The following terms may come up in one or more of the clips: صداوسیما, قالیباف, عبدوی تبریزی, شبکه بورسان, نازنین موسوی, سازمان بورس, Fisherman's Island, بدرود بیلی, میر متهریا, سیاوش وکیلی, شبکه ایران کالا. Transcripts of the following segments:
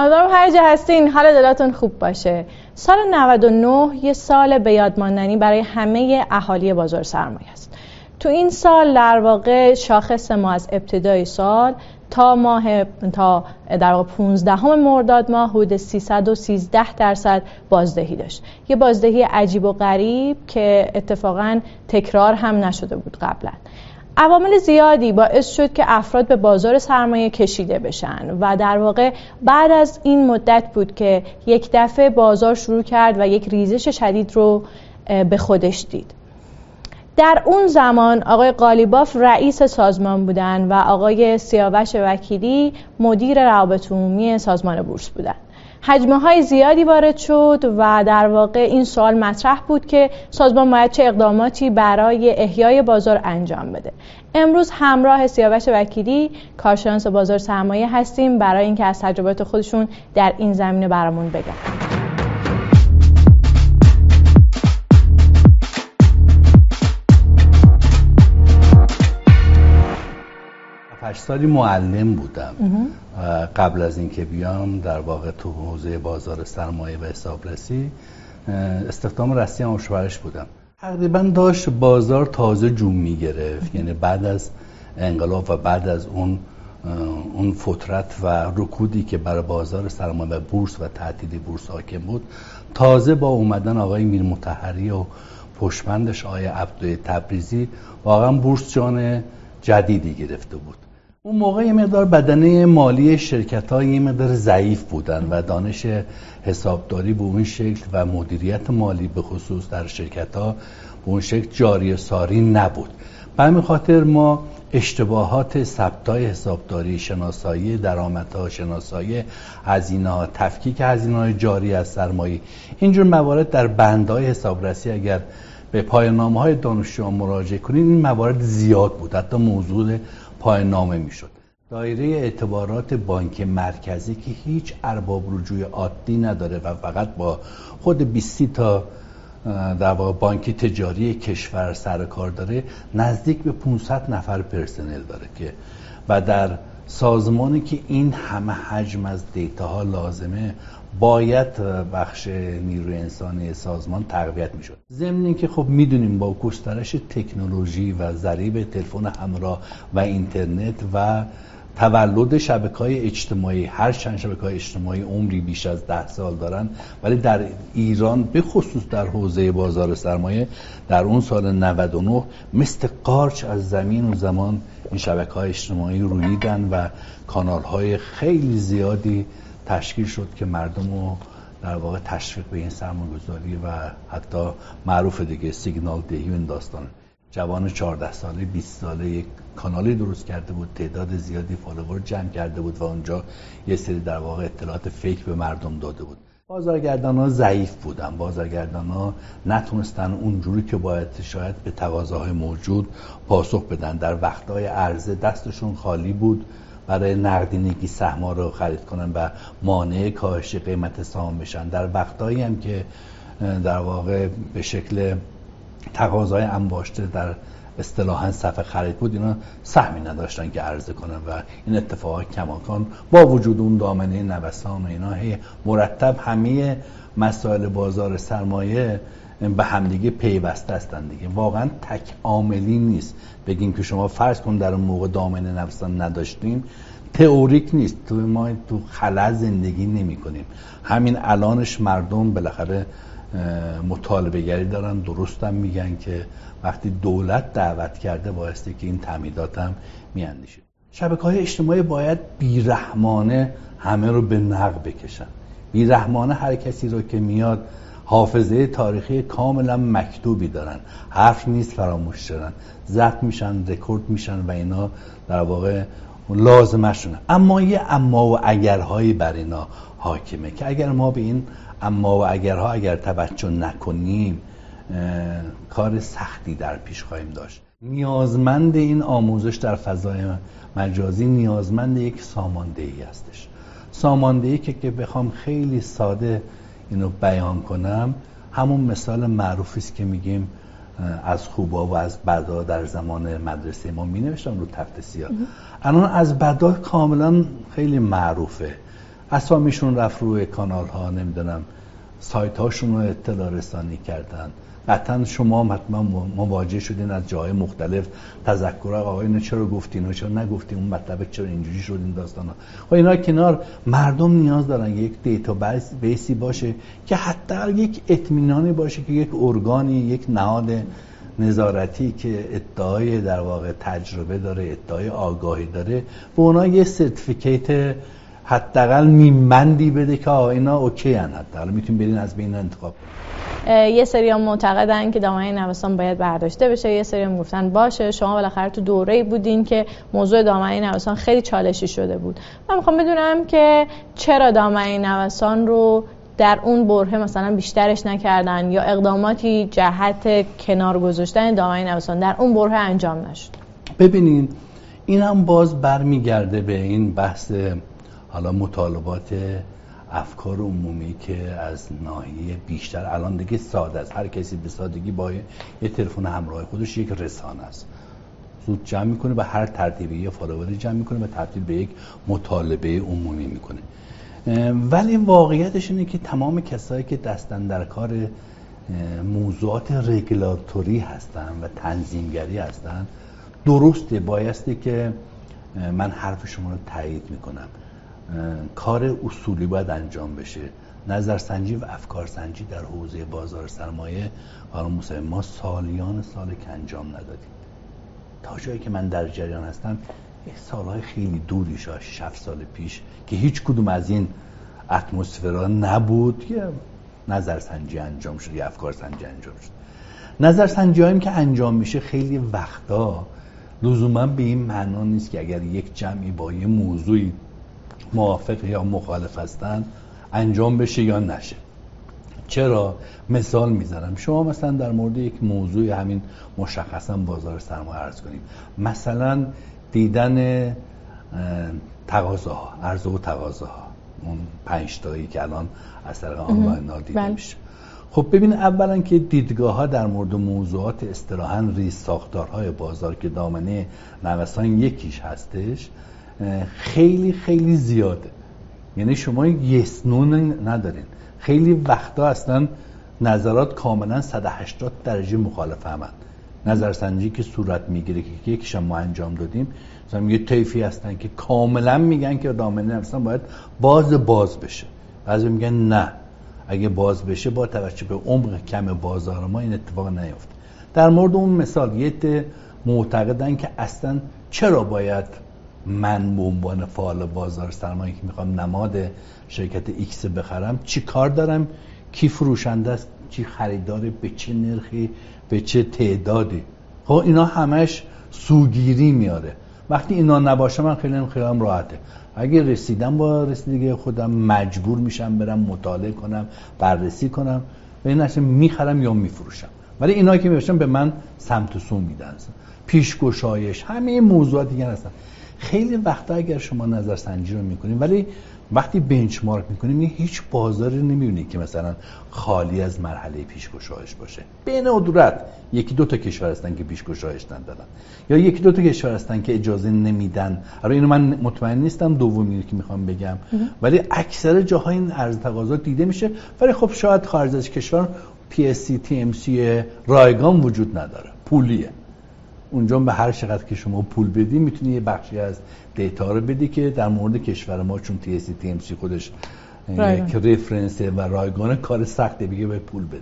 امیدوارم هر جا هستین حال دلاتون خوب باشه. سال 99 یه سال به یاد ماندنی برای همه اهالی بازار سرمایه است. تو این سال در واقع شاخص ما از ابتدای سال تا در واقع 15 مرداد ماه حدود 313% بازدهی داشت. یه بازدهی عجیب و غریب که اتفاقاً تکرار هم نشده بود قبلا. عوامل زیادی باعث شد که افراد به بازار سرمایه کشیده بشن و در واقع بعد از این مدت بود که یک دفعه بازار شروع کرد و یک ریزش شدید رو به خودش دید. در اون زمان آقای قالیباف رئیس سازمان بودن و آقای سیاوش وکیلی مدیر روابط عمومی سازمان بورس بودن. حجمه های زیادی وارد شد و در واقع این سوال مطرح بود که سازمان باید چه اقداماتی برای احیای بازار انجام بده. امروز همراه سیاوش وکیلی کارشناس بازار سرمایه هستیم برای اینکه از تجربیات خودشون در این زمینه برامون بگن. سالی معلم بودم قبل از اینکه بیام در واقع تو حوزه بازار سرمایه و حسابرسی استخدام رسمی هم‌شوهرش بودم. تقریبا داشت بازار تازه جون می‌گرفت، یعنی بعد از انقلاب و بعد از اون فترت و رکودی که برای بازار سرمایه و بورس و تعطیلی بورس حاکم بود، تازه با اومدن آقای میر متهریا و پشمندش آقای عبدوی تبریزی واقعا بورس جان جدیدی گرفته بود. اون موقع یه مقدار بدنه مالی شرکت‌ها یه مقدار ضعیف بودن و دانش حسابداری به اون شکل و مدیریت مالی به خصوص در شرکت‌ها به اون شکل جاری ساری نبود. به همین خاطر ما اشتباهات ثبت‌های حسابداری، شناسایی درآمدها، شناسایی هزینه‌ها، تفکیک هزینه‌های جاری از سرمایه، اینجور موارد در بندهای حسابرسی اگر به پایان‌نامه‌های دانشجویان مراجعه کنید این موارد زیاد بود، حتی موضوع پایان‌نامه میشد. دایره اعتبارات بانک مرکزی که هیچ ارباب رجوع عادی نداره و فقط با خود 20 تا در واقع بانک تجاری کشور سر کار داره، نزدیک به 500 نفر پرسنل داره که و در سازمانی که این همه حجم از دیتاها لازمه باید بخش نیروی انسانی سازمان تقویت میشد. ضمن اینکه خب میدونیم با گسترش تکنولوژی و ضریب تلفن همراه و اینترنت و تولد شبکه‌های اجتماعی، هر چند شبکه‌های اجتماعی عمری بیش از 10 سال دارن، ولی در ایران به خصوص در حوزه بازار سرمایه در اون سال 99 مثل قارچ از زمین و زمان این شبکه‌های اجتماعی رویدن و کانال‌های خیلی زیادی تشکیل شد که مردم رو در واقع تشویق به این سرمایه‌گذاری و حتی معروف دیگه سیگنال دهی و این داستانه. جوان 14 ساله 20 ساله یک کانالی درست کرده بود، تعداد زیادی فالوور جمع کرده بود و اونجا یه سری در واقع اطلاعات فیک به مردم داده بود. بازارگردان‌ها ضعیف بودن، بازارگردان‌ها نتونستن اونجوری که باید شاید به تقاضاهای موجود پاسخ بدن. در وقت‌های عرضه دستشون خالی بود برای نقدینگی سهم‌ها رو خرید کنن و مانع کاهش قیمت سهام بشن. در وقتایی هم که در واقع به شکل تقاضای انباشته در اصطلاحاً صفحه خرید بود، اینا سهمی نداشتن که عرضه کنن و این اتفاقا کماکان با وجود اون دامنه نوسان و اینا مرتب همه مسائل بازار سرمایه به همدیگه پیوسته هستن دیگه. واقعا تک عاملی نیست بگیم که شما فرض کن در اون موقع دامنه نوسان نداشتیم، تئوریک نیست، ما تو خلا زندگی نمی کنیم. همین الانش مردم بالاخره مطالبه گری دارن، درست هم میگن که وقتی دولت دعوت کرده بایسته که این تمهیدات هم میاندیشه. شبکه‌های اجتماعی باید بیرحمانه همه رو به نقب بکشن، بیرحمانه هر کسی رو که میاد حافظه تاریخی کاملا مکتوبی دارن، حرف نیست فراموش شدن، ضبط میشن، رکورد میشن و اینا در واقع لازمه شونه. اما یه اما و اگرهایی بر اینا حاکمه که اگر ما به این اما و اگرها اگر توجه نکنیم کار سختی در پیش خواهیم داشت. نیازمند این آموزش در فضای مجازی، نیازمند یک ساماندهی هستش. ساماندهی که بخوام خیلی ساده اینو بیان کنم، همون مثال معروفی است که میگیم از خوبا و از بدا در زمان مدرسه ما مینوشتم رو تخت سیاه. الان از بدا کاملا خیلی معروفه، اسامیشون رفت روی کانال ها، نمیدونم سایت هاشون رو اطلاع رسانی کردن. قطعا شما هم حتما مواجه شدین از جاهای مختلف تذکر آقا اینو چرا گفتین و چرا نگفتین، اون مطلب چرا اینجوری شد، این داستانا. خب اینا کنار، مردم نیاز دارن یک دیتابیس بیسی باشه که حتی یک اطمینانی باشه که یک ارگانی، یک نهاد نظارتی که ادعای در واقع تجربه داره، ادعای آگاهی داره، به اونا یه سرتیفیکیت حداقل میمندی بده که اینا اوکی ان، حداقل میتونین برین از بین انتخاب. یه سری هم معتقدن که دامنه نوسان باید برداشته بشه، یه سری هم گفتن باشه. شما بالاخره تو دوره‌ای بودین که موضوع دامنه نوسان خیلی چالشی شده بود. من میخوام بدونم که چرا دامنه نوسان رو در اون برهه مثلا بیشترش نکردن یا اقداماتی جهت کنار گذاشتن دامنه نوسان در اون برهه انجام نشد. ببینین این هم باز برمیگرده به این بحث حالا مطالبات افکار عمومی که از ناحیه بیشتر الان دیگه ساده است، هر کسی به سادگی با یه تلفن همراه خودش یک رسانه است، زود جمع میکنه و هر ترتیبی یه فالووری جمع میکنه و تبدیل به یک مطالبه عمومی میکنه. ولی واقعیتش اینه که تمام کسایی که دستن در کار موضوعات رگولاتوری هستن و تنظیمگری هستن، درسته، بایستی که من حرف شما رو تایید میکنم، کار اصولی باید انجام بشه. نظرسنجی و افکارسنجی در حوزه بازار سرمایه قانون موسوی ما سالیان سال که انجام ندادیم. تا جایی که من در جریان هستم سالهای خیلی دوری، شاید 7 سال پیش که هیچ کدوم از این اتمسفرها نبود که نظرسنجی انجام شد یا افکارسنجی انجام شد. نظرسنجی هایی که انجام میشه خیلی وقتا لزوما به این معنا نیست که اگر یک جمعی با یه موضوعی موافق یا مخالف هستن انجام بشه یا نشه. چرا؟ مثال میزنم، شما مثلا در مورد یک موضوع همین مشخصا بازار سرمایه عرض کنیم، مثلا دیدن تقاضاها، عرضه و تقاضاها، اون 5 تایی که الان از طریق آنلاین ها دیده میشه. خب ببین اولا که دیدگاه ها در مورد موضوعات اصطلاحاً ریز ساختارهای بازار که دامنه نوسان یکیش هستش خیلی خیلی زیاده، یعنی شما یس نو ندارین، خیلی وقتا اصلا نظرات کاملا 180 درجه مخالف همند. نظرسنجی که صورت میگیره که یکیش ما انجام دادیم، مثلا یه طیفی هستن که کاملا میگن که دامنه نوسان باید باز بشه، بعضی میگن نه اگه باز بشه با توجه به عمق کم بازار ما این اتفاق نیفته. در مورد اون مثال یه معتقدن که اصلا چرا باید من به عنوان فعال بازار سرمایه که میخوام نماد شرکت ایکس بخرم چی کار دارم، کی فروشنده است، چی خریداره، به چه نرخی، به چه تعدادی. خب اینا همش سوگیری میاره. وقتی اینا نباشه من خیلی راحته، اگه رسیدم با رسیدگی خودم مجبور میشم برم مطالعه کنم، بررسی کنم و این نشه میخرم یا میفروشم. ولی اینا که میباشن به من سمت و سو میدن، پیشگشایش، همه موضوعات دیگه هستن. خیلی وقتا اگر شما نظرسنجی رو میکنین ولی وقتی بنچمارک میکنین هیچ بازاری نمیبینید که مثلا خالی از مرحله پیشگشایش باشه. بین ادورت یکی دو تا کشور هستن که پیشگشایش ندادن یا یکی دو تا کشور هستن که اجازه نمیدن. البته اینو من مطمئن نیستم دومی که میخوام بگم، ولی اکثر جاها این عرض تقاضا دیده میشه. ولی خب شاید خارج از کشور PSC TMC رایگان وجود نداره، پولیه. اونجا به هر چقدر که شما پول بدی میتونی یه بخشی از دیتا رو بدی که در مورد کشور ما چون TSC TMC خودش یک رفرنسه و رایگان، کار سخته بگه به پول بده.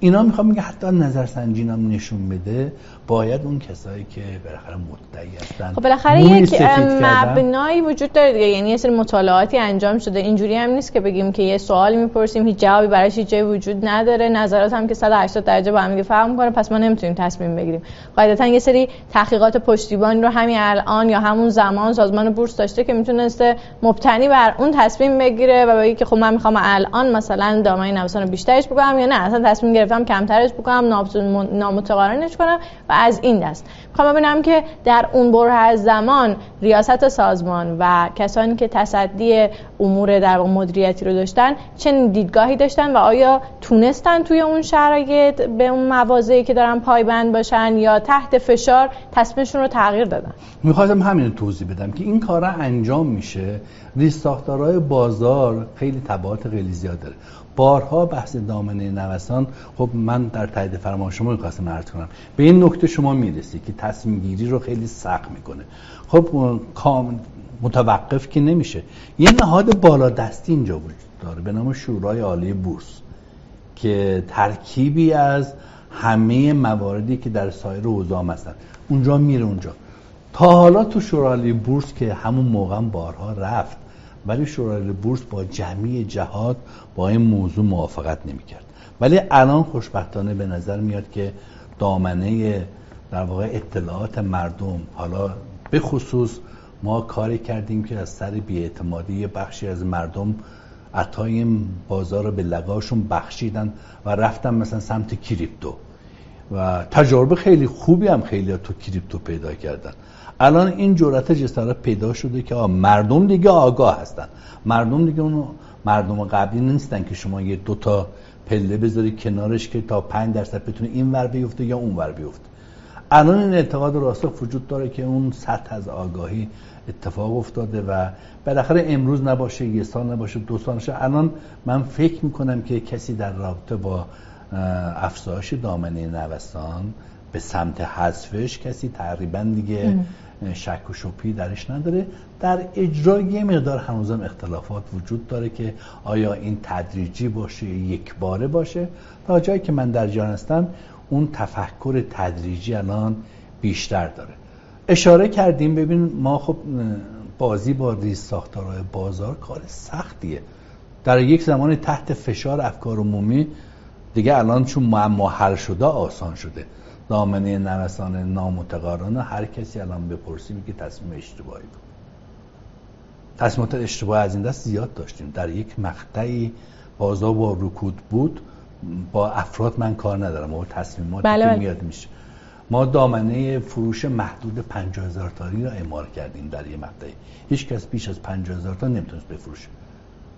اینا میخوام میگه حتی نظرسنجی هم نشون بده باید اون کسایی که بالاخره مدعی هستن. خب بالاخره یک مبنایی وجود داره دیگه، یعنی یه سری مطالعاتی انجام شده. اینجوری هم نیست که بگیم که یه سوال میپرسیم هیچ جوابی براش هیچ جایی وجود نداره، نظرات هم که 180 درجه با هم دیگه فرق می‌کنه، پس ما نمیتونیم تصمیم بگیریم. قاعدتاً یه سری تحقیقات پشتیبانی رو همین الان یا همون زمان سازمان بورس داشته که میتونسته مبتنی بر اون تصمیم بگیره و بگه که خب من می‌خوام الان مثلا دامنه نوسان بیشترش بگم یا نه اصلا تصمیم گرفتم کمترش بکنم، نامتقارنش کنم و از این دست. میخوام ببینم که در اون بره از زمان ریاست سازمان و کسانی که تصدی امور در مدیریتی رو داشتن چه دیدگاهی داشتن و آیا تونستن توی اون شرایط به اون موازی که دارن پایبند باشن یا تحت فشار تصمیمشون رو تغییر دادن. میخواستم همین توضیح بدم که این کارا انجام میشه ریز ساختارهای بازار خیلی تبعات خیلی زیاد داره. بارها بحث دامنه نوسان، خب من در تایید فرمان شما می‌خواستم عرض کنم به این نکته شما میرسید که تصمیم گیری رو خیلی سخت میکنه. خب کام متوقف که نمیشه. یه نهاد بالادستی اینجا وجود داره به نام شورای عالی بورس که ترکیبی از همه مواردی که در سایر اوزام هستن اونجا میره. اونجا تا حالا تو شورای عالی بورس که همون موقع بارها رفت، ولی شورای عالی بورس با جمعی جهات با این موضوع موافقت نمی‌کرد. ولی الان خوشبختانه به نظر میاد که دامنه در واقع اطلاعات مردم، حالا به خصوص ما کاری کردیم که از سر بی‌اعتمادی بخشی از مردم عطای بازار رو به لگاشون بخشیدن و رفتن مثلا سمت کریپتو و تجربه خیلی خوبی هم خیلی تو کریپتو پیدا کردن. الان این جرأت جسارت پیدا شده که مردم دیگه آگاه هستن، مردم دیگه اون مردم قبلی نیستن که شما یه دو تا پله بذاری کنارش که تا 5% بتونه این ور بیفته یا اون ور بیفته. الان این اعتقاد راسخ وجود داره که اون سطح از آگاهی اتفاق افتاده و بالاخره امروز نباشه، یه سال نباشه، دو سال نشه، الان من فکر میکنم که کسی در رابطه با افزایش دامنه نوسان به سمت حذفش کسی تقریبا دیگه شک و شبهه‌ای درش نداره. در اجرا یه مقدار هنوزم اختلافات وجود داره که آیا این تدریجی باشه، یک باره باشه. تا جایی که من در جریان هستم اون تفکر تدریجی الان بیشتر داره. اشاره کردیم ببین ما خب بازی با ریز ساختارهای بازار کار سختیه. در یک زمان تحت فشار افکار عمومی دیگه الان چون معما حل شده آسان شده. دامنه نوسان نامتقارنه هر کسی الان بپرسی میگه تصمیم اشتباهی بود. تصمیمات اشتباه از این دست زیاد داشتیم. در یک مقطعی بازار با رکود بود، با افراد من کار ندارم و تصمیمات که میاد میشه. ما دامنه فروش محدود 50,000 تاری را اعمال کردیم در یک مقطعی. هیچ کس بیش از 50,000 تا نمیتونست بفروشه.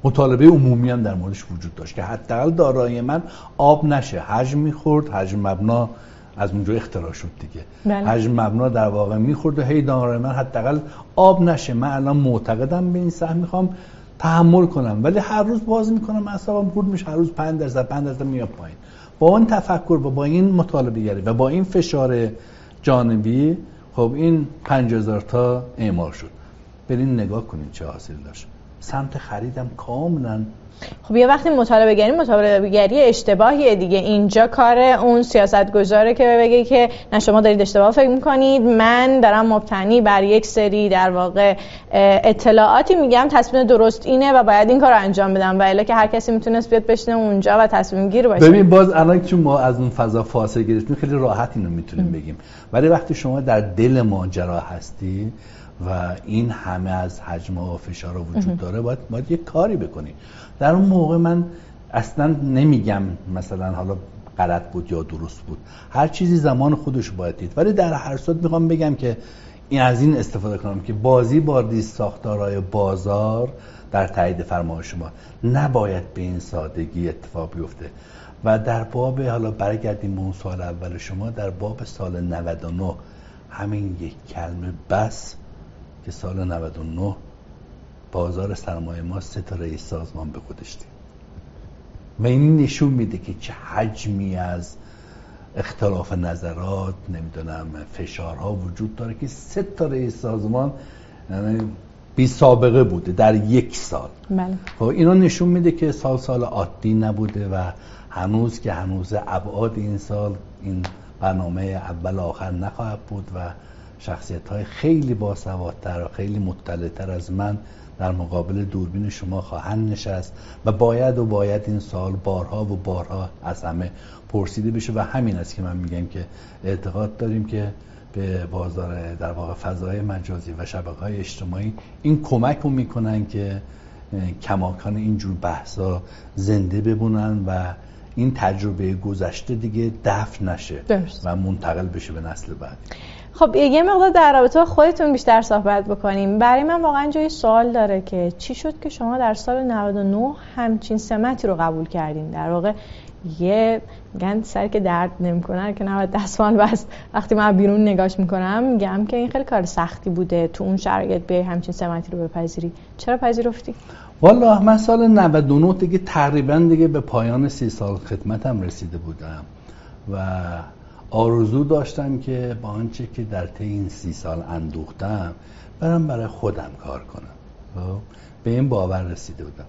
مطالبه عمومی هم در موردش وجود داشت که حداقل دارایی من آب نشه. حجم میخورد، حجم مبنا از اونجا اختراع شد دیگه. بله. حجم مبنا در واقع میخورد و هی دارایی من حداقل آب نشه. من الان معتقدم به این سهم میخوام تحمل کنم، ولی هر روز باز میکنم اعصابم خورد میشه، هر روز 5% میاد پایین. با اون تفکر و با این مطالبه گری و با این فشار جانبی خب این 50,000 تا اعمال شد. برین نگاه کنین چه حاصلی داشت. سمت خریدم کاملا. خب یه وقتی مطالبه گری اشتباهیه دیگه. اینجا کار اون سیاست گذاره که بگه که نه شما دارید اشتباه فکر میکنید، من دارم مبتنی بر یک سری در واقع اطلاعاتی میگم تصمیم درست اینه و باید این کار رو انجام بدم، و الا که هر کسی میتونست بیاد بشینه اونجا و تصمیم گیر باشه. ببین باز الان چون ما از اون فضا فاصله گرفتیم خیلی راحت اینو میتونیم بگیم، ولی وقتی شما در دل ماجرا هستی و این همه از حجم و فشار وجود داره باید یه کاری بکنی. در اون موقع من اصلا نمیگم مثلا حالا غلط بود یا درست بود، هر چیزی زمان خودش باید دید، ولی در هر صورت میخوام بگم که این از این استفاده کنم که بازی با ریز ساختارهای بازار در تایید فرمان شما نباید به این سادگی اتفاق بیفته. و در باب حالا برگردیم به اون سال اول شما، در باب سال 99 همین یک کلمه بس که سال 99 بازار سرمایه ما 3 تا رئیس سازمان به خودش دید و این نشون میده که چه حجمی از اختلاف نظرات نمیدونم فشارها وجود داره که 3 تا رئیس سازمان یعنی بی سابقه بوده در یک سال. بله. خب اینا نشون میده که سال عادی نبوده و هنوز که هنوز ابعاد این سال این برنامه اول آخر نخواهد بود و شخصیت‌های خیلی باسوادتر و خیلی مطلع‌تر از من در مقابل دوربین شما خواهند نشست و باید این سال بارها از همه پرسیده بشه. و همین است که من میگم که اعتقاد داریم که به بازار در واقع فضای مجازی و شبکه‌های اجتماعی این کمک رو میکنن که کماکان اینجور بحثا زنده بمونن و این تجربه گذشته دیگه دفن نشه و منتقل بشه به نسل بعد. خب یه مقدار در رابطه با خودتون بیشتر صحبت بکنیم. برای من واقعا جای سوال داره که چی شد که شما در سال 99 همچین سمتی رو قبول کردین؟ در واقع یه میگن سر که درد نمیکنه که نباید دستمال بست. وقتی من بیرون نگاش میکنم میگم که این خیلی کار سختی بوده تو اون شرایط به همچین سمتی رو بپذیری. چرا پذیرفتی؟ والله من سال 99 دیگه تقریبا دیگه به پایان 30 سال خدمتم رسیده بودم و آرزو داشتم که با آنچه که در طی این 30 سال اندوختم برم برای خودم کار کنم. به این باور رسیده بودم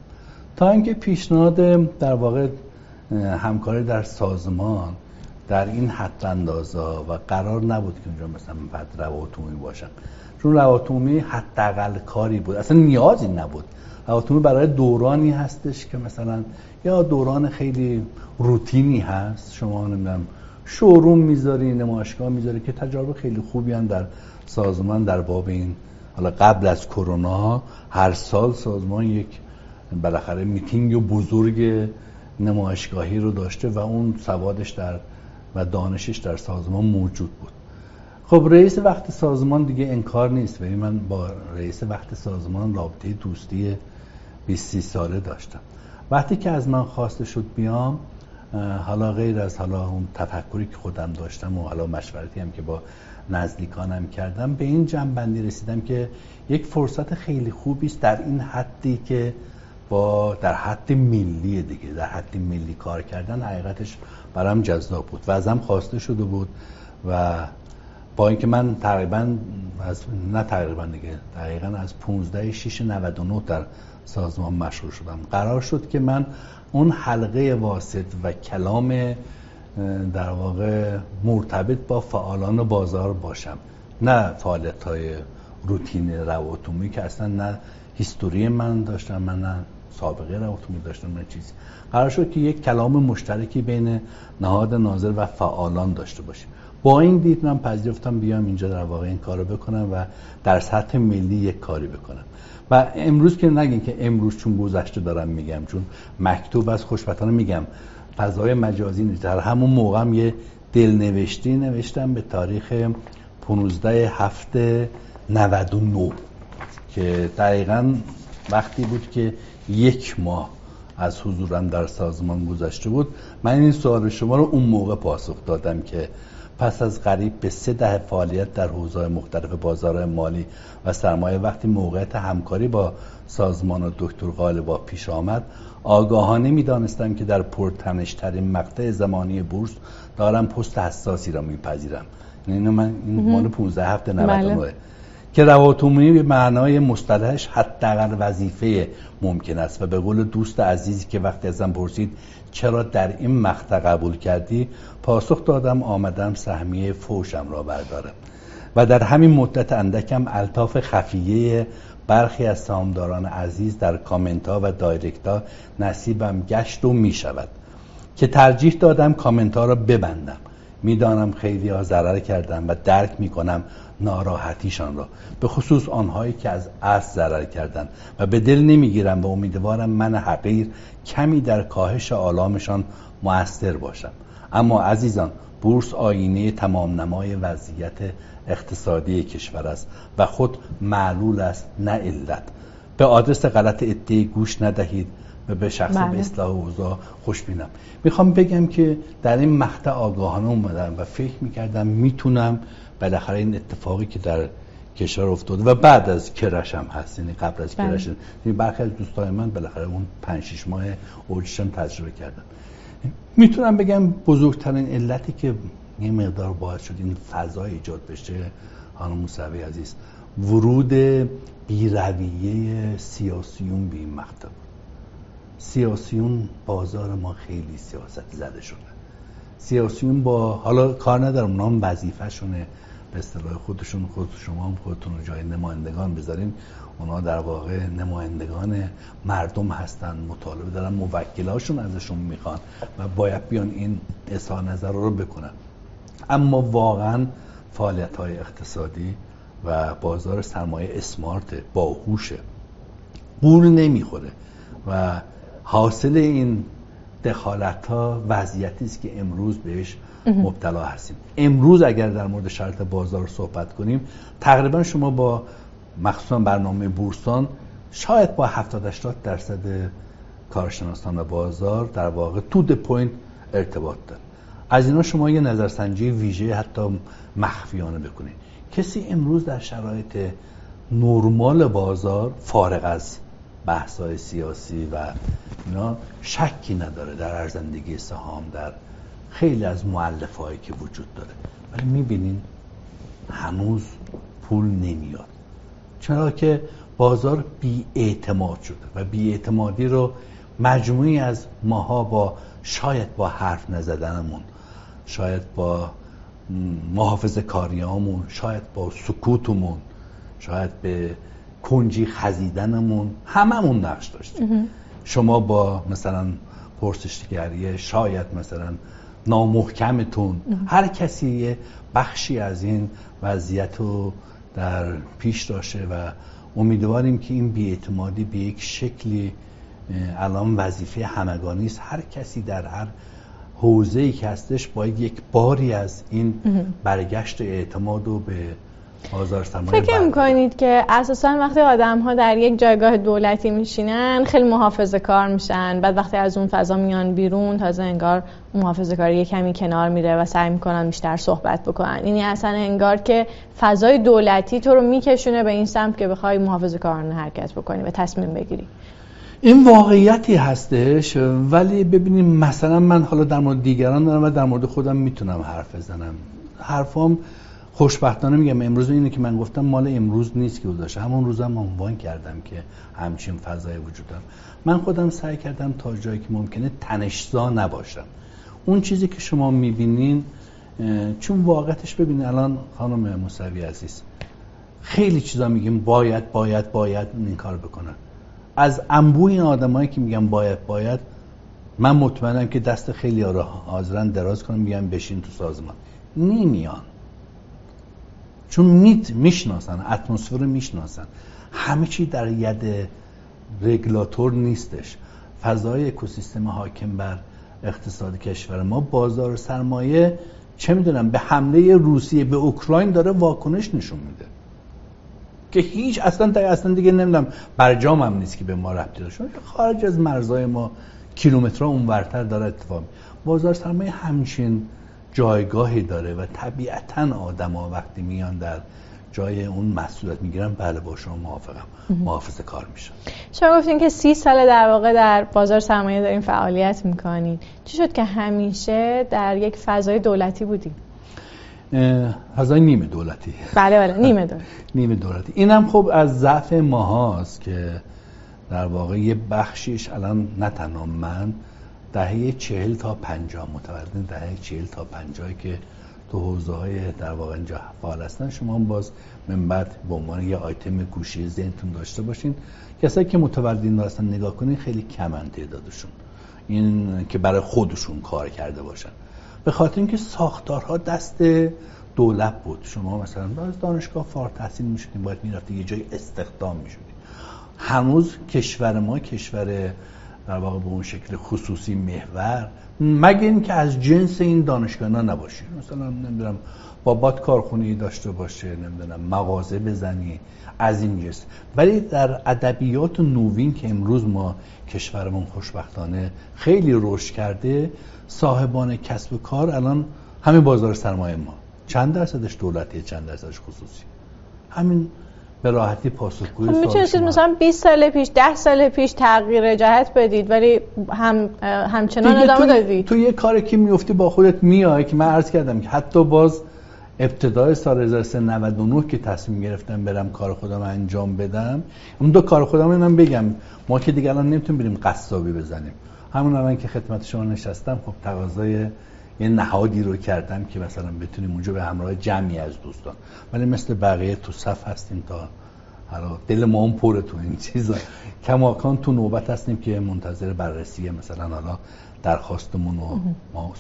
تا اینکه پیشنهاد در واقع همکاری در سازمان در این حداندازا و قرار نبود که اونجا مثلا بعد روابط عمومی باشم. چون روابط عمومی حداقل کاری بود، اصلا نیازی نبود. روابط عمومی برای دورانی هستش که مثلا یا دوران خیلی روتینی هست، شما نمیدونم شوروم میذاری، نمایشگاه میذاری که تجربه خیلی خوبی هم در سازمان در باب این، حالا قبل از کرونا هر سال سازمان یک بالاخره میتینگ بزرگ نمایشگاهی رو داشته و اون سوادش در و دانشش در سازمان موجود بود. خب رئیس وقت سازمان دیگه انکار نیست، ولی من با رئیس وقت سازمان رابطه دوستی 20-30 ساله داشتم. وقتی که از من خواسته شد بیام، حالا غیر از حالا اون تفکری که خودم داشتم و حالا مشورتی هم که با نزدیکانم کردم، به این جنبندی رسیدم که یک فرصت خیلی خوبی است در این حدی که با در حد ملی دیگه، در حد ملی کار کردن حقیقتش برام جذاب بود و ازم خواسته شده بود. و با اینکه من تقریبا از نه تقریبا دیگه دقیقاً از 15/6/99 در سازمان مشغول شدم. قرار شد که من اون حلقه واسط و کلام در واقع مرتبط با فعالان بازار باشم، نه فعالیت‌های روتین روابط عمومی که اصلا نه هیستوری من داشتم، من نه سابقه روابط عمومی داشتم، نه چیزی. قرار شد که یک کلام مشترکی بین نهاد ناظر و فعالان داشته باشیم. با این دید من پذیرفتم بیام اینجا در واقع این کارو بکنم و در سطح ملی یک کاری بکنم. و امروز که نگین که امروز، چون گذشته دارم میگم، چون مکتوب از خوشبختانه میگم فضای مجازی نیست. در همون موقع هم یه دلنوشتی نوشتم به تاریخ 15/7/99 که دقیقاً وقتی بود که یک ماه از حضورم در سازمان گذشته بود. من این سوال شما رو اون موقع پاسخ دادم که پس از قریب به 3 دهه فعالیت در حوزه‌های مختلف بازارهای مالی و سرمایه، وقتی موقعیت همکاری با سازمان و دکتر قالیباف پیش آمد، آگاهانه می‌دانستم که در پرتنش‌ترین مقطع زمانی بورس دارم پست حساسی را می‌پذیرم. یعنی من این مال 15/7/99 که روابط عمومی به معنای مصطلحش حداقل وظیفه ممکن است و به قول دوست عزیزی که وقتی ازم پرسید چرا در این مقطع قبول کردی، پاسخ دادم آمدم سهمیه فوشم را بردارم. و در همین مدت اندکم الطاف خفیه برخی از سهامداران عزیز در کامنت ها و دایرکت ها نصیبم گشت و می شود که ترجیح دادم کامنت ها را ببندم. میدانم خیلی ها ضرر کردم و درک میکنم ناراحتیشان را، به خصوص آنهایی که از اصل ضرر کردند، و به دل نمیگیرم و امیدوارم من حقیر کمی در کاهش آلامشان مؤثر باشم. اما عزیزان، بورس آینه تمام نمای وضعیت اقتصادی کشور است و خود معلول است نه علت. به آدرس غلط ادعی گوش ندهید و به شخص به اصلاح اوضاع خوشبینم. میخوام بگم که در این مقطع آگاهانه اومدم و فکر میکردم میتونم بالاخره این اتفاقی که در کشور افتاد و بعد از کرش هم هست، یعنی قبل از کرش، یعنی برخی از دوستان من بالاخره اون 5-6 ماه اوجش هم تجربه کردم، میتونم بگم بزرگترین علتی که یه مقدار باعث شد این فضا ایجاد بشه، خانم موسوی عزیز، ورود بی‌رویه سیاسیون به این مقطع. سیاسیون بازار ما خیلی سیاست زده شده. سیاسیون با حالا کار ندارم، اونا هم وظیفه‌شونه به اصطلاح خودشون، شما هم خودتون رو جای نمایندگان بذارین. اونا در واقع نمایندگان مردم هستن، مطالبه دارن، موکلاشون ازشون میخوان و باید بیان این اظهار نظر رو بکنن. اما واقعا فعالیت‌های اقتصادی و بازار سرمایه اسمارت، باهوشه، گول نمیخوره و حاصل این دخالت‌ها وضعیتی است که امروز بهش مبتلا هستیم. امروز اگر در مورد شرط بازار صحبت کنیم، تقریبا شما با مخصوصا برنامه بورسان شاید با 70-80% کارشناسان و بازار در واقع تو د پوینت ارتباط دارن. از اینا شما یه نظرسنجی ویژه حتی مخفیانه بکنید. کسی امروز در شرایط نرمال بازار فارغ از بحث‌های سیاسی و اینا شکی نداره در ارزندگی سهام، در خیلی از مؤلفه‌هایی که وجود داره، ولی می‌بینین هنوز پول نمیاد، چرا که بازار بی‌اعتماد شده و بی‌اعتمادی رو مجموعی از ماها با شاید با حرف نزدنمون، شاید با محافظه کاریامون، شاید با سکوتمون، شاید به کنجی خزیدنمون، هممون نقش داشتیم. شما با مثلا پرسشگریه، شاید مثلا نامحکمتون، هر کسی بخشی از این وضعیت رو در پیش داشته و امیدواریم که این بی‌اعتمادی به یک شکلی الان وظیفه همگانی است. هر کسی در هر حوزه‌ای که هستش باید یک باری از این برگشت اعتماد رو به بازار سرمایه. فکر می‌کنید که اساساً وقتی آدم‌ها در یک جایگاه دولتی میشینن خیلی محافظه‌کار میشن، بعد وقتی از اون فضا میان بیرون تازه انگار محافظه‌کاری کمی کنار میره و سعی میکنن بیشتر صحبت بکنن. این اصلا انگار که فضای دولتی تو رو میکشونه به این سمت که بخوای محافظه‌کارانه حرکت بکنی و تصمیم بگیری. این واقعیتی هستش، ولی ببینیم مثلا من حالا در مورد دیگران دارم و در مورد خودم میتونم حرف بزنم. حرفام خوشبختانه میگم امروز اینه که من گفتم مال امروز نیست که گذاشته، همون روزم عنوان کردم که همچین فضای وجود دارم. من خودم سعی کردم تا جایی که ممکنه تنش‌زا نباشم. اون چیزی که شما میبینین، چون واقعتش ببینین الان خانم موسوی عزیز، خیلی چیزا میگیم باید باید باید این کار بکنن. از انبوه این آدمایی که میگن باید باید، من مطمئنم که دست خیلی ها رو حاضرن دراز کنم میگن بشین تو سازمان، نمیان، چون میشناسن اتمسفر، میشناسن همه چی در ید رگولاتور نیستش. فضای اکوسیستم حاکم بر اقتصاد کشور ما، بازار سرمایه، چه میدونم به حمله روسیه به اوکراین داره واکنش نشون میده که هیچ اصلا دیگه نمیدونم برجام هم نیست که به ما ربطی داشته، خارج از مرزهای ما کیلومترها اونورتر داره اتفاق. بازار سرمایه همچین جایگاهی داره و طبیعتاً آدما وقتی میان در جای اون مسئولیت میگیرن، بله با شما موافقم، محافظه کار میشن. شما گفتین که 30 سال در واقع در بازار سرمایه دارین فعالیت میکنین، چی شد که همیشه در یک فضای دولتی بودین؟ فضای نیمه دولتی. بله نیمه دولتی. نیمه دولتی. اینم خب از ضعف ما هاست که در واقع یه بخشیش الان نه تنها من، دهه 40 تا 50 متولدین دهه 40 تا 50 که تو حوزه‌های در واقع اینجا فعال هستن، شما باز من بعد به عنوان یه آیتم گوشه ذهنتون داشته باشین. کسایی که متولدین هستن نگاه کنین خیلی کمن تعدادشون این که برای خودشون کار کرده باشن، به خاطر اینکه ساختارها دست دولت بود. شما مثلا از دانشگاه فارغ التحصیل میشدین، باید میرفتی یه جای استخدام میشدین. هنوز کشور ما کشور در واقع به اون شکل خصوصی محور، مگه اینکه از جنس این دانشگاه‌ها نباشی، مثلا نمیدونم بابات کارخونه‌ای داشته باشه، نمیدونم مغازه بزنی، از این جنس. ولی در ادبیات نوین که امروز ما کشورمون خوشبختانه خیلی رشد کرده، صاحبان کسب و کار الان همین بازار سرمایه ما چند درصدش دولتیه، چند درصدش خصوصی، همین به راحتی پاسخگویی سوال. می‌تونستید مثلا 20 سال پیش 10 سال پیش تغییر جهت بدید، ولی همچنان ادامه دادید. تو یه کاری که می‌افتی با خودت میای که من عرض کردم که حتی باز ابتدای سال 1399 که تصمیم گرفتم برم کار خودم انجام بدم، اون دو کار خودم اینم بگم، ما که دیگه الان نمیتونیم بریم قصابی بزنیم. همون الان که خدمت شما نشستم، خب تقاضای یه نهادی رو کردم که مثلا بتونیم اونجا به همراه جمعی از دوستان، ولی مثل بقیه تو صف هستیم تا حالا دل ما هم پره تو این چیزا، کماکان تو نوبت هستیم که منتظر بررسی مثلا حالا درخواستمون و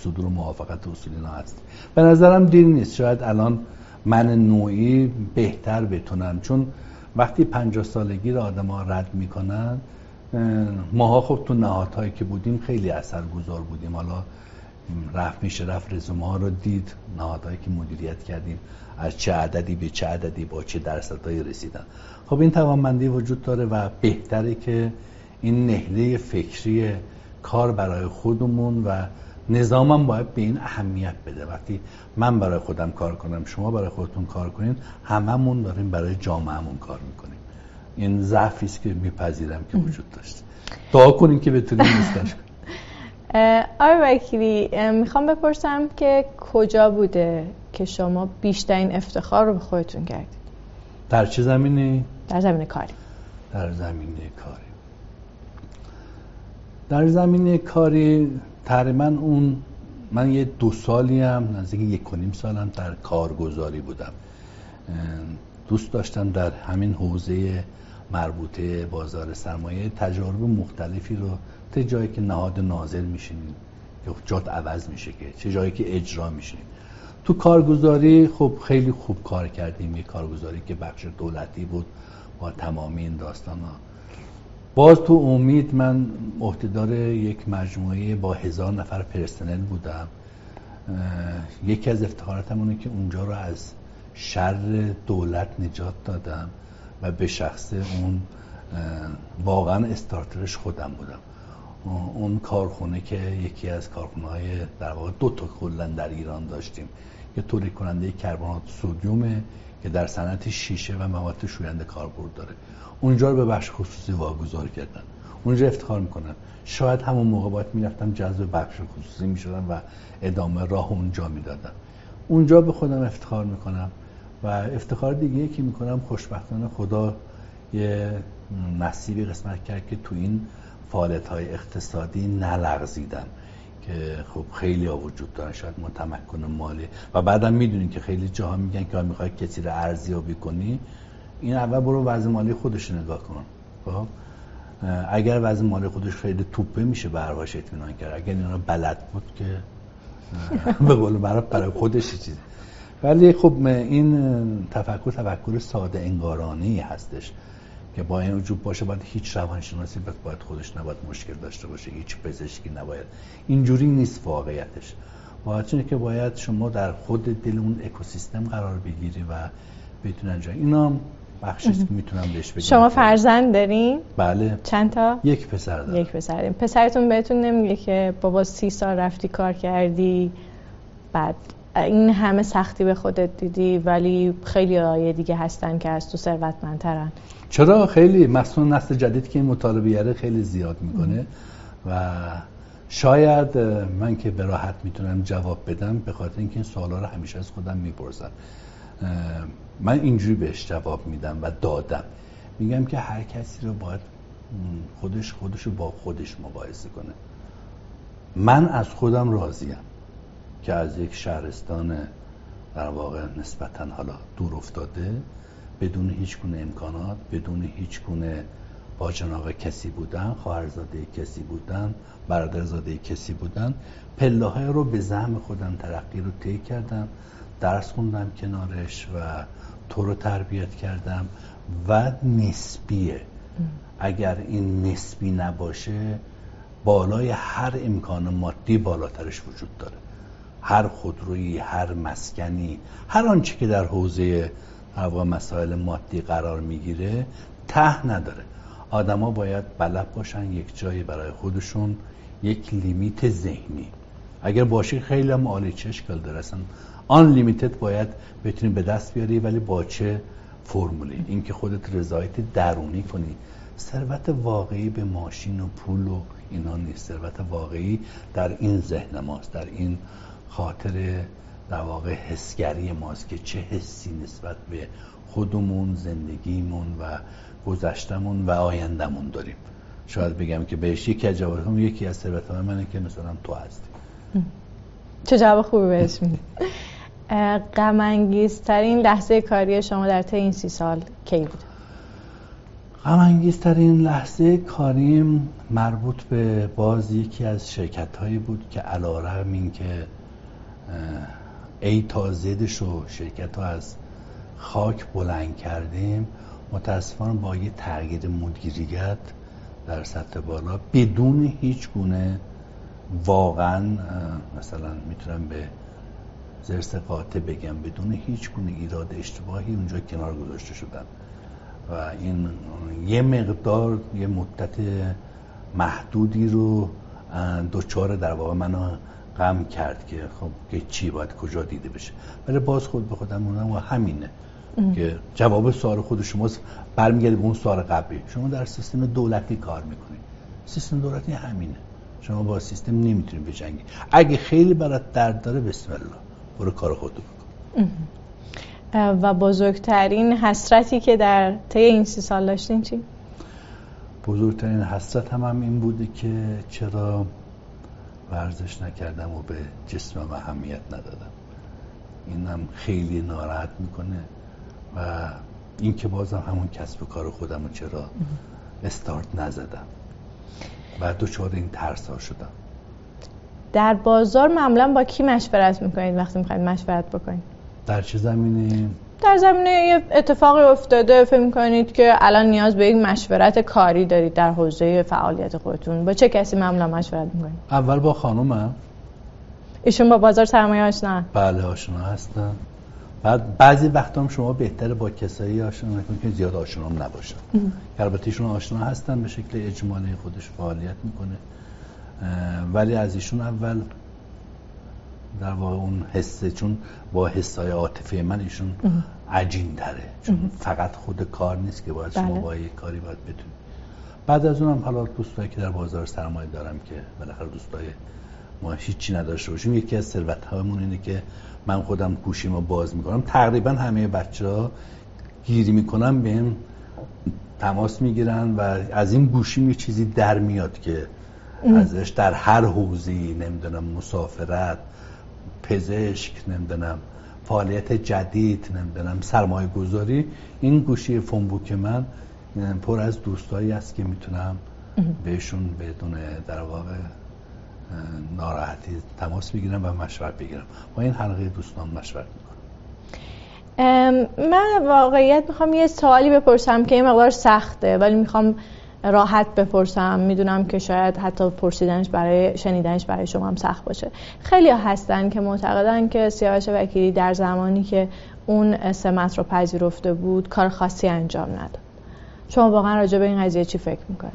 صدور موافقت اصولینا هستیم. به نظرم دیر نیست، شاید الان من نوعی بهتر بتونم، چون وقتی 50 سالگی رو آدم‌ها رد میکنن، ماها خب تو نهادهایی که بودیم خیلی اثرگذار بودیم. حالا رفت میشه، رفت رزومه ها رو دید، نهادهایی که مدیریت کردیم از چه عددی به چه عددی با چه درصدهایی رسیدن. خب این توانمندی وجود داره و بهتره که این نهله فکری کار برای خودمون و نظامم باید به این اهمیت بده. وقتی من برای خودم کار کنم، شما برای خودتون کار کنین، هممون داریم برای جامعهمون کار میکنیم. این ضعفی است که میپذیرم که وجود داشت. دعا کنین که بتونیم استش کنیم. آقای وکیلی، میخوام بپرسم که کجا بوده که شما بیشترین افتخار رو به خودتون کردید؟ در چه زمینه؟ در زمینه کاری. در زمینه کاری. در زمینه کاری تقریباً من یه 2 سالی هم نزدیک 1.5 سالم در کارگزاری بودم. دوست داشتم در همین حوزه مربوطه بازار سرمایه تجارب مختلفی رو، چه جایی که نهاد ناظر میشینید یا جات عوض میشه، که چه جایی که اجرا میشینید. تو کارگزاری خب خیلی خوب کار کردیم، یه کارگزاری که بخش دولتی بود با تمامی این داستانا. باز تو امید من عهده‌دار یک مجموعه با 1000 نفر پرسنل بودم. یکی از افتخاراتم اونه که اونجا رو از شر دولت نجات دادم و به شخص اون واقعا استارترش خودم بودم. اون کارخونه که یکی از کارخونه‌های در واقع 2 تا کلا در ایران داشتیم، یه تولید کننده کربنات سدیم که در صنعت شیشه و مواد شوینده کاربرد داره، اونجا رو به بخش خصوصی واگذار کردن. اونجا افتخار میکنم. شاید همون موقع باید میرفتم جذب بخش خصوصی میشدم و ادامه راه اونجا میدادم. اونجا به خودم افتخار میکنم و افتخار دیگه که میکنم، خوشبختانه خدا یه نصیبی قسمت کرد که تو این فعالیت‌های اقتصادی نلغزیدم که خب خیلی ها وجود دارن، شاید متمکن مالی و بعدم میدونین که خیلی جاها میگن که میخوای کسی رو ارزیابی کنی، این اول برو وضع مالی خودش نگاه کن. خب اگر وضع مالی خودش خیلی توپه میشه براش اطمینان کرد، اگر اینا بلد بود که به قول معروف برای خودش چیزی. ولی خب این تفکر ساده انگارانه هستش که با این وجود باشه، باید هیچ روانشناسی باید خودش نباید مشکل داشته باشه، هیچ پزشکی نباید، اینجوری نیست واقعیتش. واقعیتش که باید شما در خود دل اون اکوسیستم قرار بگیری و بتونن جای اینا بخشش که میتونم بهش بگم. شما فرزند دارین؟ بله. چند تا؟ یک پسر دارم. یک پسر دارم. پسرتون بهتون نمیگه که بابا 30 سال رفتی کار کردی، بعد این همه سختی به خودت دیدی، ولی خیلی آیه دیگه هستن که از تو ثروتمندترن؟ چرا، خیلی مخصوصاً نسل جدید که این مطالبه خیلی زیاد میکنه و شاید من که به راحت میتونم جواب بدم، به خاطر اینکه این سوالا رو همیشه از خودم میپرسم. من اینجوری بهش جواب میدم و دادم، میگم که هر کسی رو باید خودش با خودش مقایسه کنه. من از خودم راضیم که از یک شهرستان در واقع نسبتاً حالا دور افتاده، بدون هیچ گونه امکانات، بدون هیچ گونه با جناق کسی بودن، خواهرزاده کسی بودن، برادرزاده کسی بودن، پله‌های رو به زحم خودم ترقی رو طی کردم، درس خوندم کنارش و تو رو تربیت کردم و نسبیه. اگر این نسبی نباشه، بالای هر امکان مادی بالاترش وجود داره. هر خودرویی، هر مسکنی، هر آنچه که در حوزه و مسائل مادی قرار میگیره ته نداره. آدما باید بلد باشن یک جایی برای خودشون یک لیمیت ذهنی، اگر باشه خیلی هم عالی، چه اشکال داره اصلا. آن لیمیتت باید بتونی به دست بیاری، ولی با چه فرمولی؟ اینکه خودت رضایت درونی کنی. ثروت واقعی به ماشین و پول و اینا نیست، ثروت واقعی در این ذهن ماست، در این خاطر در واقع حسگری ماست که چه حسی نسبت به خودمون، زندگیمون و گذشتمون و آیندمون داریم. شاید بگم که بهش یکی از جوابم، یکی از ثروت‌های منه که مثلا تو هستی. چه جواب خوبی بهش میدی. غم انگیزترین لحظه کاری شما در طی این 30 سال کی بود؟ غم انگیزترین لحظه کاریم مربوط به باز یکی از شرکت‌هایی بود که علی‌رغم اینکه ای تا زدش رو شرکت ها از خاک بلند کردیم، متاسفانه با یه تغییر مدیریت در سطح بالا بدون هیچ گونه واقعا مثلا میتونم به زرس قاطع بگم بدون هیچ گونه ایراد اشتباهی اونجا کنار گذاشته شدن و این یه مقدار یه مدت محدودی رو دوچار در واقع منو غم کرد که خب که چی باید کجا دیده بشه، ولی باز خود به خودم موندم و همینه که جواب سوال خود شماست. برمیگرده به اون سوال قبلی، شما در سیستم دولتی کار میکنید، سیستم دولتی همینه، شما با سیستم نمیتونید بجنگید. اگه خیلی برات درد داره بسم الله برو کار خودتو بکن. و بزرگترین حسرتی که در طی این 3 سال داشتین چی؟ بزرگترین حسرت هم این بوده که چرا ورزش نکردم و به جسمم اهمیت ندادم. اینم خیلی ناراحت میکنه و این که بازم همون کسب کار خودم و چرا استارت نزدم و دچار این ترس ها شدم. در بازار معمولا با کی مشورت میکنید وقتی میخواید مشورت بکنید؟ در چه زمینه؟ در زمینه یه اتفاقی افتاده فکر میکنید که الان نیاز به یک مشورت کاری دارید در حوزه فعالیت خودتون، با چه کسی معمولا مشورت میکنید؟ اول با خانومم. ایشون با بازار سرمایه آشنا؟ بله آشنا هستن. بعد بعضی وقتا هم شما بهتره با کسایی آشنا نکنید که زیاد آشنا هم نباشن. البته ایشون آشنا هستن، به شکل اجمالی خودش فعالیت میکنه، ولی از ایشون اول در واقع اون حسه، چون با حسای عاطفی من ایشون عجین تره، چون فقط خود کار نیست که باید شما با یک کاری باید بتونید. بعد از اونم حالا دوستایی که در بازار سرمایه دارم که بالاخره دوستای ما هیچی نداشته باشیم، یکی از ثروت‌هامون اینه که من خودم گوشیمو باز میکنم، تقریبا همه بچه‌ها گیری میکنن بهم تماس میگیرن و از این گوشیم یه چیزی در میاد که ازش در هر حوزه‌ای، نمیدونم مسافرت، پزشک، نمیدونم فعالیت جدید، نمیدونم سرمایه گذاری، این گوشی فنبوک من پر از دوستایی است که میتونم بهشون بدون در واقع ناراحتی تماس بگیرم و مشورت بگیرم. با این حلقه دوستان مشورت میکنم. من واقعیت میخوام یه سوالی بپرسم که این مقدار سخته ولی میخوام راحت بپرسم، میدونم که شاید حتی پرسیدنش برای شنیدنش برای شما هم سخت باشه. خیلی هستن که معتقدن که سیاوش وکیلی در زمانی که اون سمت رو پذیرفته بود کار خاصی انجام نداد. شما واقعا راجع به این قضیه چی فکر میکنید؟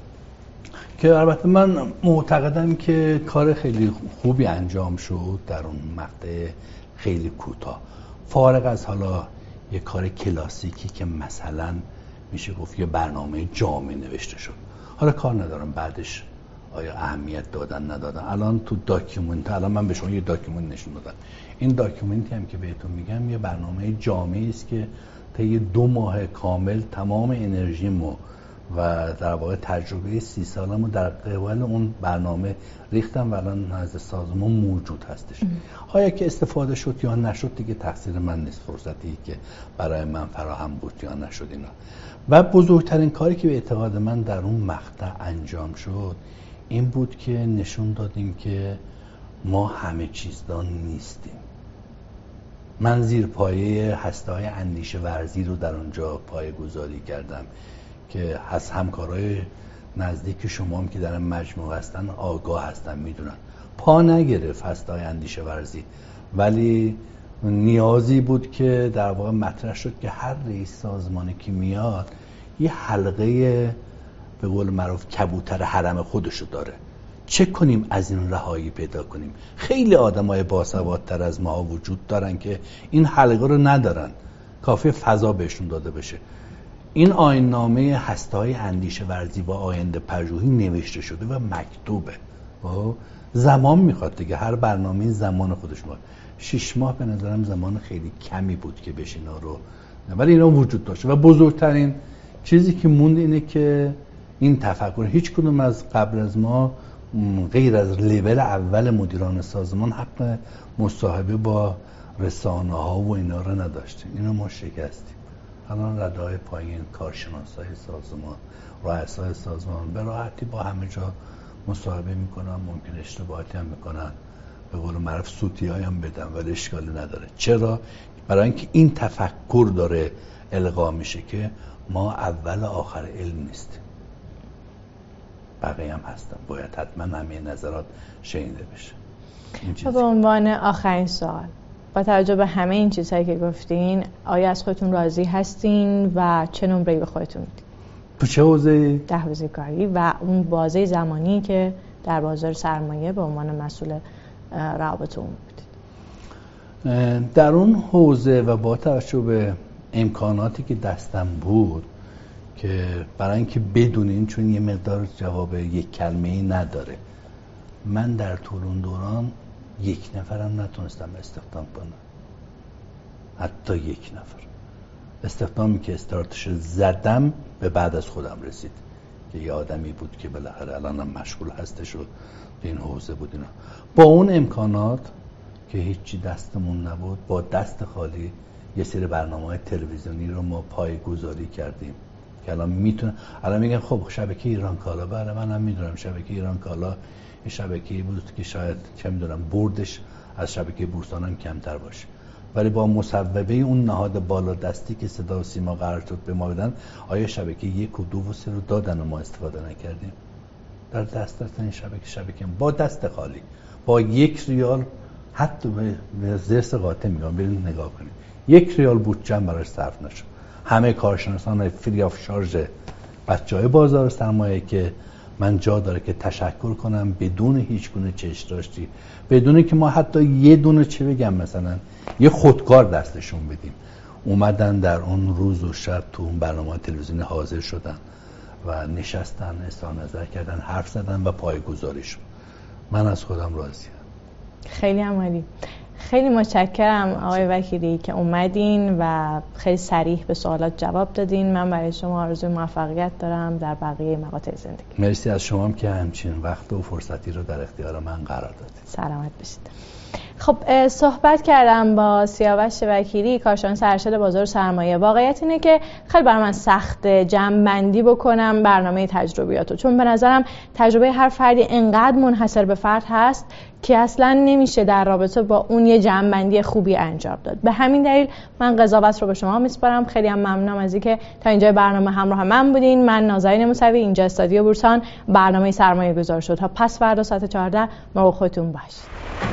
که البته من معتقدم که کار خیلی خوبی انجام شد در اون مقطع خیلی کوتاه، فارغ از حالا یه کار کلاسیکی که مثلا میشه گفت یه برنامه جامع نوشته شد. حالا کار ندارم بعدش آیا اهمیت دادن ندادن. الان تو داکیومنت، الان من به شما یه داکیومنت نشون دادم، این داکیومنتی هم که بهتون میگم یه برنامه جامعی است که طی 2 ماه کامل تمام انرژیمو و در واقع تجربه 30 سالمو در قبال اون برنامه ریختم و الان از سازمان موجود هستش. آیا که استفاده شد یا نشد دیگه تقصیر من نیست، فرصتی که برای من فراهم بود یا نشد اینا. و بزرگترین کاری که به اعتقاد من در اون مقطع انجام شد این بود که نشون دادیم که ما همه چیزدان نیستیم. من زیر پایه هسته‌های اندیشه ورزی رو در اونجا پایه‌گذاری کردم که از همکارای نزدیک شما هم که در مجموعه هستن آگاه هستن، میدونن. پا نگرفت هسته‌های اندیشه ورزی، ولی نیازی بود که در واقع مطرح شد که هر رئیس سازمانی که میاد یه حلقه به قول معروف کبوتر حرم خودشو داره، چه کنیم از این رهایی پیدا کنیم. خیلی آدمای باسوادتر از ما وجود دارن که این حلقه رو ندارن، کافی فضا بهشون داده بشه. این آیین نامه هسته‌های اندیشه ورزی و آینده پژوهی نوشته شده و مکتوبه، زمان میخواد دیگه، هر برنامه زمان خودش میخواد. 6 ماه به نظرم زمان خیلی کمی بود که بشه اینا رو، ولی اینا وجود داشته و بزرگترین چیزی که موند اینه که این تفکر هیچ کدوم از قبل از ما غیر از لیول اول مدیران سازمان حق مصاحبه با رسانه ها و اینا رو نداشتیم. اینو ما شکستیم. الان رده‌های پایین کارشناسای سازمان، رؤسای سازمان به راحتی با همه جا مصاحبه میکنن، ممکن اشتباهاتی هم میکنن، به قول معروف سوتی‌های هم بدن، ولی اشکالی نداره. چرا؟ برای اینکه این تفکر داره القا میشه که ما اول آخر علم نیستیم. بقیه هم هستن. باید حتما همه نظرات شنیده بشه. به عنوان آخرین سوال، با توجه به همه این چیزهایی که گفتین، آیا از خودتون راضی هستین و چه نمره‌ای به خودتون میدین؟ تو چه حوزه‌ای؟ در حوزه کاری و اون بازه زمانی که در بازار سرمایه به عنوان مسئول روابط عمومی بودید. در اون حوزه و با توجه به امکاناتی که دستم بود، که برای اینکه بدونین چون یه مقدار جواب یک کلمه‌ای نداره، من در طول اون دوران یک نفرم نتونستم استخدام کنم، حتی یک نفر. استخدامی که استارتش زدم به بعد از خودم رسید، که یه آدمی بود که بالاخره الانم مشغول هستش و به این حوزه بود. اینا با اون امکانات که هیچی دستمون نبود، با دست خالی یه سری برنامه‌های تلویزیونی رو ما پایه‌گذاری کردیم که الان میتونه. الان میگن خب شبکه ایران کالا، برای منم میدونم شبکه ایران کالا این شبکه‌ای بود که شاید چه می‌دونم بردش از شبکه بورسان هم کمتر باشه، ولی با مصوبه اون نهاد بالا دستی که صداوسیما قرار شد به ما بدن، آیا شبکه 1 و 2 و 3 رو دادن و ما استفاده نکردیم. در دست این شبکه با دست خالی، با 1 ریال، حتی به زرس قاطع میگم برید نگاه کنید، 1 ریال بودجه براش صرف نشد. همه کارشناسان فری آف شارژ بچه‌های بازار سرمایه که من جا داره که تشکر کنم، بدون هیچگونه چش داشتی، بدون که ما حتی یه دونه چه بگم مثلا یه خودکار دستشون بدیم، اومدن در اون روز و شب تو اون برنامه تلویزیونی حاضر شدن و نشستن، اظهار نظر کردن، حرف زدن و پایه‌گذاری شد. من از خودم راضیم. خیلی عالی. خیلی متشکرم آقای وکیلی که اومدین و خیلی صریح به سوالات جواب دادین. من برای شما آرزوی موفقیت دارم در بقیه مقاطع زندگی. مرسی از شما هم که همچین وقت و فرصتی رو در اختیار من قرار دادید. سلامت باشید. خب صحبت کردم با سیاوش وکیلی، کارشناس ارشد بازار سرمایه. واقعیت اینه که خیلی برای من سخت جمع‌بندی بکنم برنامه تجربیاتو، چون به نظرم تجربه هر فردی انقدر منحصر به فرد هست که اصلا نمیشه در رابطه با اون یه جمع‌بندی خوبی انجام داد. به همین دلیل من قضاوت رو به شما میسپارم. خیلی هم ممنونم از اینکه تا اینجا برنامه همراه من بودین. من نازنین موسوی، اینجا استادیو بورسان، برنامه سرمایه‌گذار شد. تا پس فردا ساعت 14 مراقب خودتون باشید.